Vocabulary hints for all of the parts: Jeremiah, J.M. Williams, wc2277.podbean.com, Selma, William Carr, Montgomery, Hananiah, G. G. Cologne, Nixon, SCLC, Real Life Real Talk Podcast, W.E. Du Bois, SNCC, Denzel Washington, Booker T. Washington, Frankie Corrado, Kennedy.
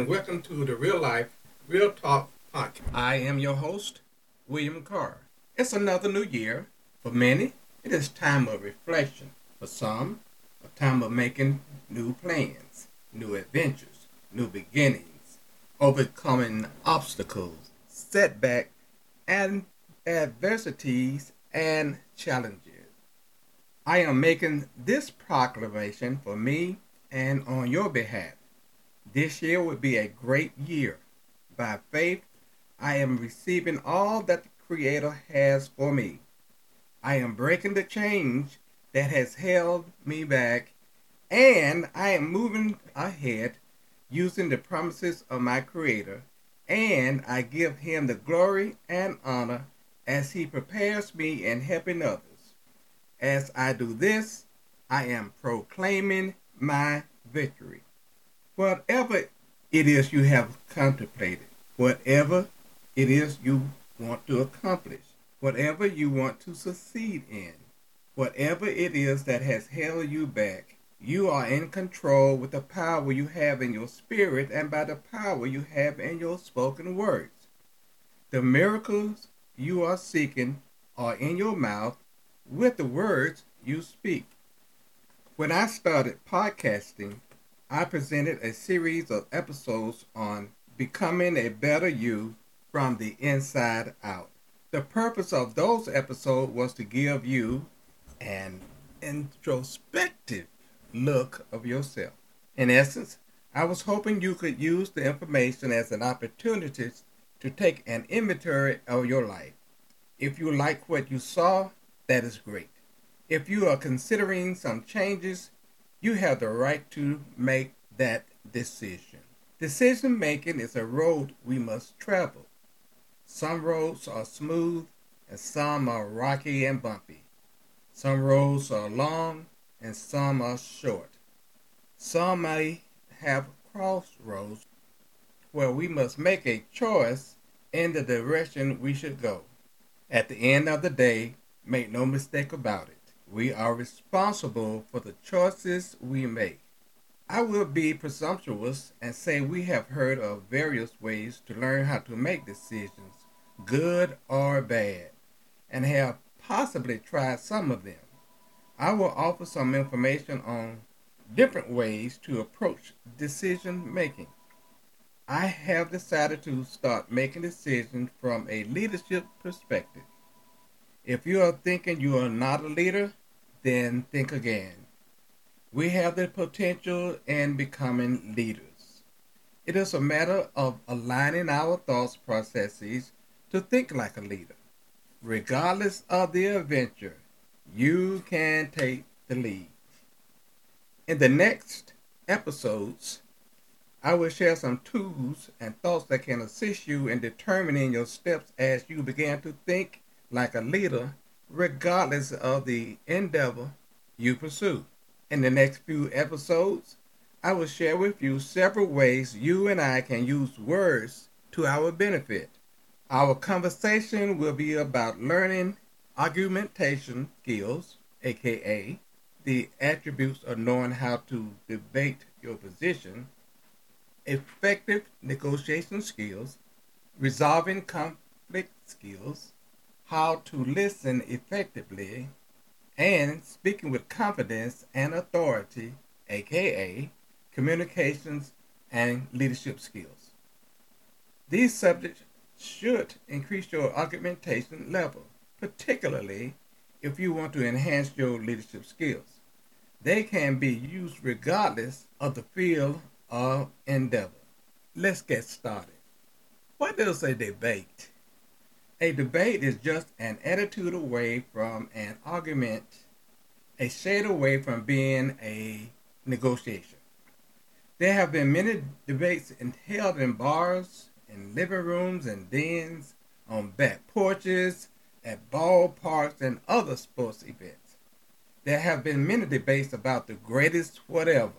and welcome to the Real Life Real Talk Podcast. I am your host, William Carr. It's another new year. For many, it is time of reflection. For some, a time of making new plans, new adventures, new beginnings, overcoming obstacles, setbacks, and adversities and challenges. I am making this proclamation for me and on your behalf. This year will be a great year. By faith, I am receiving all that the Creator has for me. I am breaking the chains that has held me back, and I am moving ahead using the promises of my Creator, and I give Him the glory and honor as He prepares me in helping others. As I do this, I am proclaiming my victory. Whatever it is you have contemplated, whatever it is you want to accomplish, whatever you want to succeed in, whatever it is that has held you back, you are in control with the power you have in your spirit and by the power you have in your spoken words. The miracles you are seeking are in your mouth with the words you speak. When I started podcasting, I presented a series of episodes on becoming a better you from the inside out. The purpose of those episodes was to give you an introspective look of yourself. In essence, I was hoping you could use the information as an opportunity to take an inventory of your life. If you like what you saw, that is great. If you are considering some changes, you have the right to make that decision. Decision making is a road we must travel. Some roads are smooth and some are rocky and bumpy. Some roads are long and some are short. Some may have crossroads where we must make a choice in the direction we should go. At the end of the day, make no mistake about it. We are responsible for the choices we make. I will be presumptuous and say we have heard of various ways to learn how to make decisions, good or bad, and have possibly tried some of them. I will offer some information on different ways to approach decision making. I have decided to start making decisions from a leadership perspective. If you are thinking you are not a leader, then think again. We have the potential in becoming leaders. It is a matter of aligning our thoughts processes to think like a leader. Regardless of the adventure, you can take the lead. In the next episodes, I will share some tools and thoughts that can assist you in determining your steps as you begin to think like a leader, regardless of the endeavor you pursue. In the next few episodes, I will share with you several ways you and I can use words to our benefit. Our conversation will be about learning argumentation skills, aka the attributes of knowing how to debate your position, effective negotiation skills, resolving conflict skills, how to listen effectively, and speaking with confidence and authority, aka communications and leadership skills. These subjects should increase your argumentation level, particularly if you want to enhance your leadership skills. They can be used regardless of the field of endeavor. Let's get started. What is a debate? A debate is just an attitude away from an argument, a shade away from being a negotiation. There have been many debates held in bars, in living rooms and dens, on back porches, at ballparks, and other sports events. There have been many debates about the greatest whatever.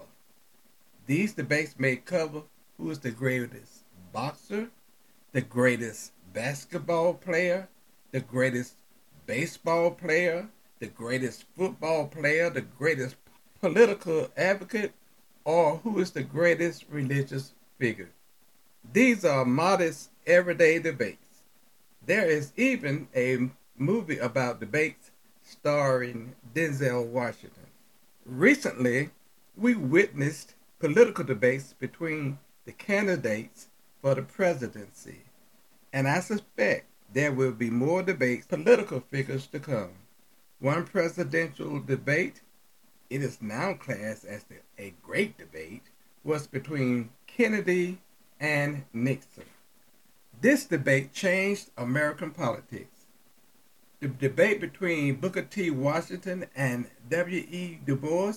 These debates may cover who is the greatest boxer, the greatest basketball player, the greatest baseball player, the greatest football player, the greatest political advocate, or who is the greatest religious figure. These are modest, everyday debates. There is even a movie about debates starring Denzel Washington. Recently, we witnessed political debates between the candidates for the presidency, and I suspect there will be more debates, political figures to come. One presidential debate, it is now classed as a great debate, was between Kennedy and Nixon. This debate changed American politics. The debate between Booker T. Washington and W.E. Du Bois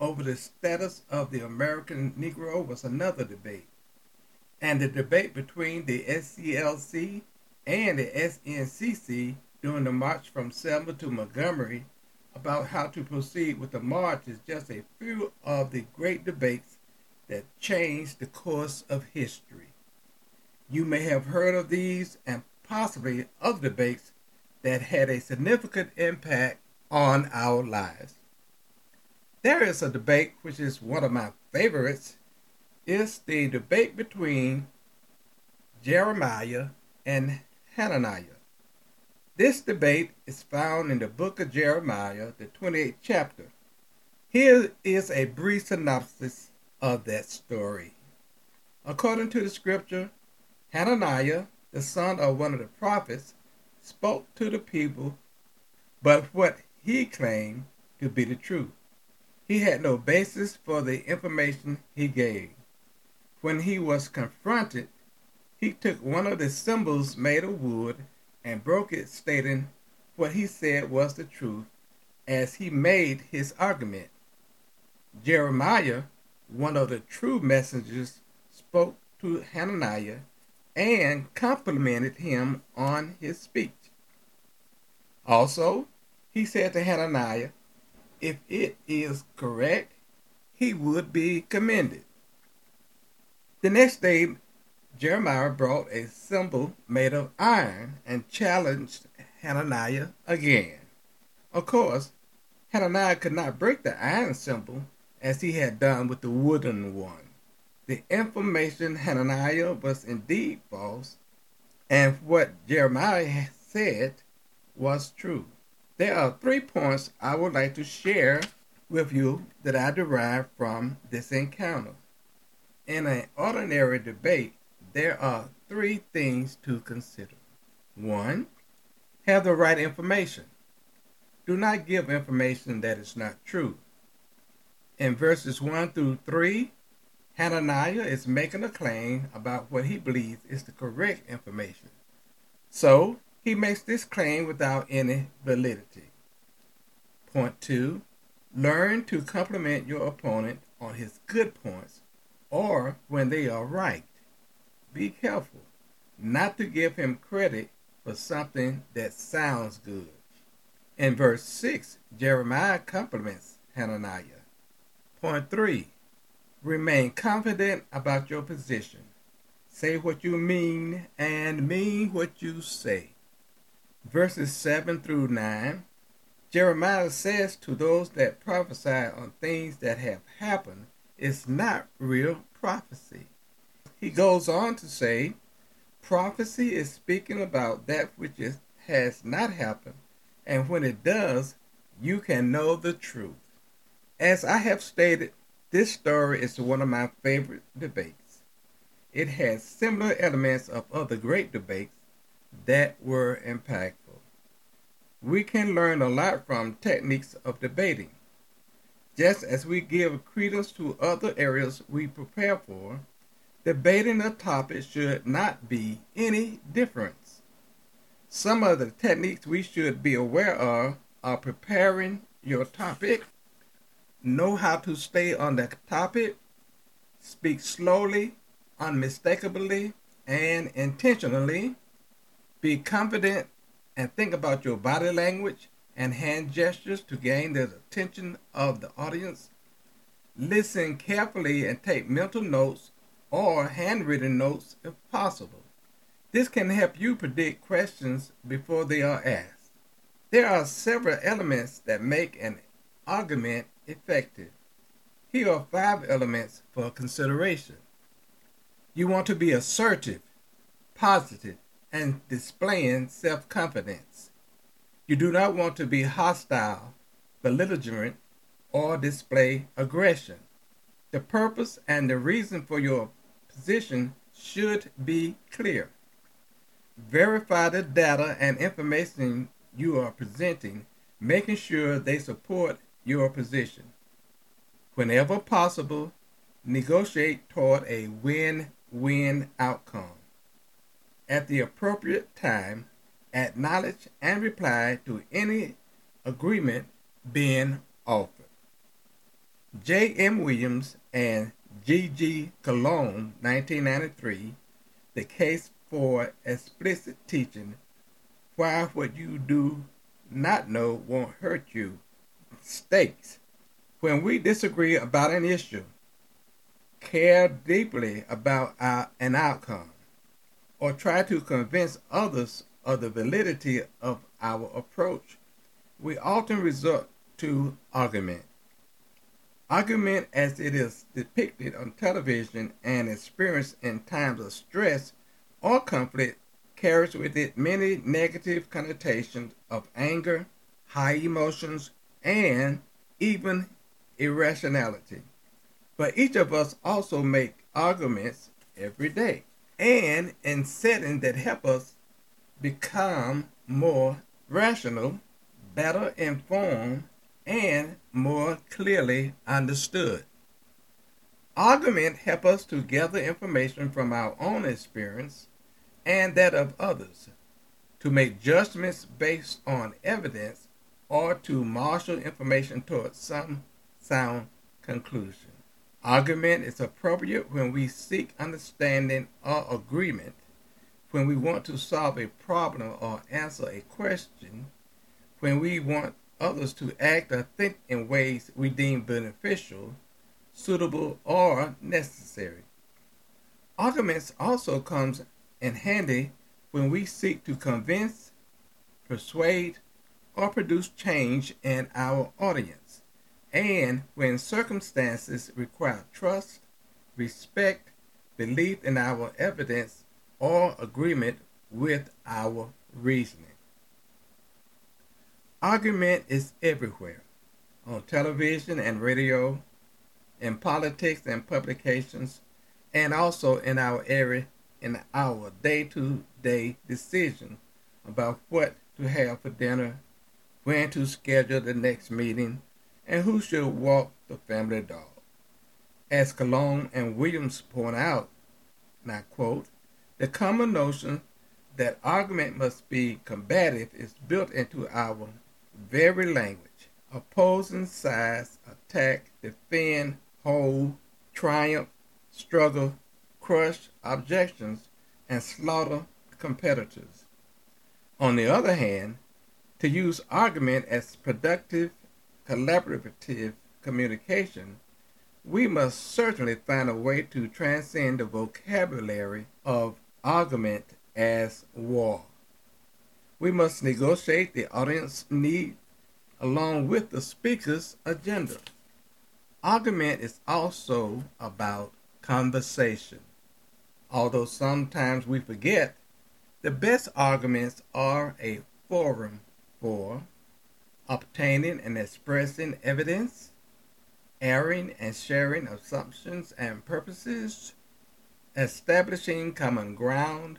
over the status of the American Negro was another debate. And the debate between the SCLC and the SNCC during the march from Selma to Montgomery about how to proceed with the march is just a few of the great debates that changed the course of history. You may have heard of these and possibly other debates that had a significant impact on our lives. There is a debate which is one of my favorites. It's the debate between Jeremiah and Hananiah. This debate is found in the book of Jeremiah, the 28th chapter. Here is a brief synopsis of that story. According to the scripture, Hananiah, the son of one of the prophets, spoke to the people, but what he claimed to be the truth. He had no basis for the information he gave. When he was confronted, he took one of the symbols made of wood and broke it, stating what he said was the truth as he made his argument. Jeremiah, one of the true messengers, spoke to Hananiah and complimented him on his speech. Also, he said to Hananiah, if it is correct, he would be commended. The next day, Jeremiah brought a symbol made of iron and challenged Hananiah again. Of course, Hananiah could not break the iron symbol as he had done with the wooden one. The information Hananiah was indeed false, and what Jeremiah said was true. There are 3 points I would like to share with you that I derived from this encounter. In an ordinary debate, there are 3 things to consider. 1. Have the right information. Do not give information that is not true. In verses 1 through 3, Hananiah is making a claim about what he believes is the correct information. So, he makes this claim without any validity. Point 2. Learn to compliment your opponent on his good points or when they are right. Be careful not to give him credit for something that sounds good. In verse 6, Jeremiah compliments Hananiah. Point 3, remain confident about your position. Say what you mean and mean what you say. Verses 7 through 9, Jeremiah says to those that prophesy on things that have happened, it's not real prophecy. He goes on to say, prophecy is speaking about that which has not happened, and when it does, you can know the truth. As I have stated, this story is one of my favorite debates. It has similar elements of other great debates that were impactful. We can learn a lot from techniques of debating. Just as we give credence to other areas we prepare for, debating a topic should not be any difference. Some of the techniques we should be aware of are preparing your topic, know how to stay on the topic, speak slowly, unmistakably, and intentionally, be confident, and think about your body language and hand gestures to gain the attention of the audience. Listen carefully and take mental notes or handwritten notes if possible. This can help you predict questions before they are asked. There are several elements that make an argument effective. Here are 5 elements for consideration. You want to be assertive, positive, and displaying self-confidence. You do not want to be hostile, belligerent, or display aggression. The purpose and the reason for your position should be clear. Verify the data and information you are presenting, making sure they support your position. Whenever possible, negotiate toward a win-win outcome. At the appropriate time, acknowledge and reply to any agreement being offered. J.M. Williams and G. G. Cologne, 1993, The Case for Explicit Teaching, Why What You Do Not Know Won't Hurt You, states, when we disagree about an issue, care deeply about an outcome, or try to convince others of the validity of our approach, we often resort to argument. Argument, as it is depicted on television and experienced in times of stress or conflict, carries with it many negative connotations of anger, high emotions, and even irrationality. But each of us also make arguments every day, and in settings that help us become more rational, better informed, and more clearly understood. Argument help us to gather information from our own experience and that of others, to make judgments based on evidence, or to marshal information towards some sound conclusion. Argument is appropriate when we seek understanding or agreement, when we want to solve a problem or answer a question, when we want others to act or think in ways we deem beneficial, suitable, or necessary. Arguments also comes in handy when we seek to convince, persuade, or produce change in our audience, and when circumstances require trust, respect, belief in our evidence, or agreement with our reasoning. Argument is everywhere, on television and radio, in politics and publications, and also in our day-to-day decision about what to have for dinner, when to schedule the next meeting, and who should walk the family dog. As Cologne and Williams point out, and I quote, the common notion that argument must be combative is built into our very language. Opposing sides attack, defend, hold, triumph, struggle, crush objections, and slaughter competitors. On the other hand, to use argument as productive, collaborative communication, we must certainly find a way to transcend the vocabulary of argument as war. We must negotiate the audience need along with the speaker's agenda. Argument is also about conversation. Although sometimes we forget, the best arguments are a forum for obtaining and expressing evidence, airing and sharing assumptions and purposes, establishing common ground,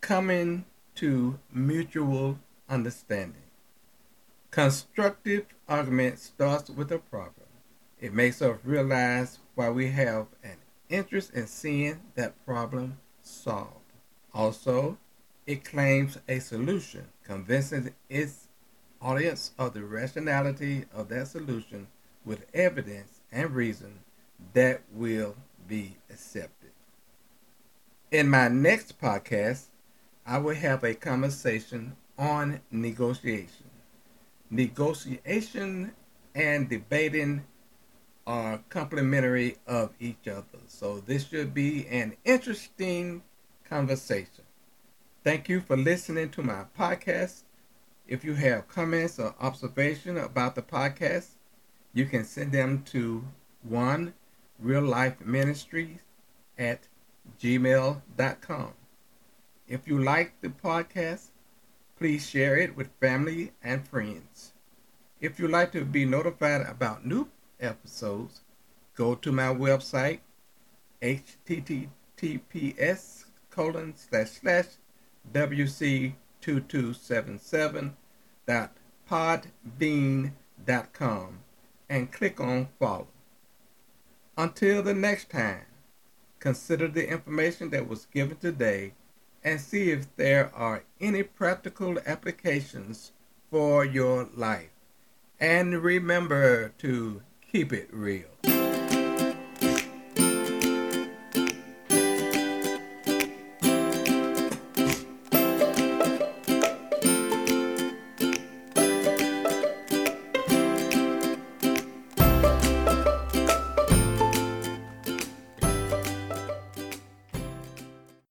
coming to mutual understanding. Constructive argument starts with a problem. It makes us realize why we have an interest in seeing that problem solved. Also, it claims a solution, convincing its audience of the rationality of that solution with evidence and reason that will be accepted. In my next podcast, I will have a conversation on negotiation. Negotiation and debating are complementary of each other, so this should be an interesting conversation. Thank you for listening to my podcast. If you have comments or observations about the podcast, you can send them to 1 Real Life Ministries at gmail.com. If you like the podcast, please share it with family and friends. If you'd like to be notified about new episodes, go to my website, https://wc2277.podbean.com, and click on follow. Until the next time, consider the information that was given today and see if there are any practical applications for your life. And remember to keep it real.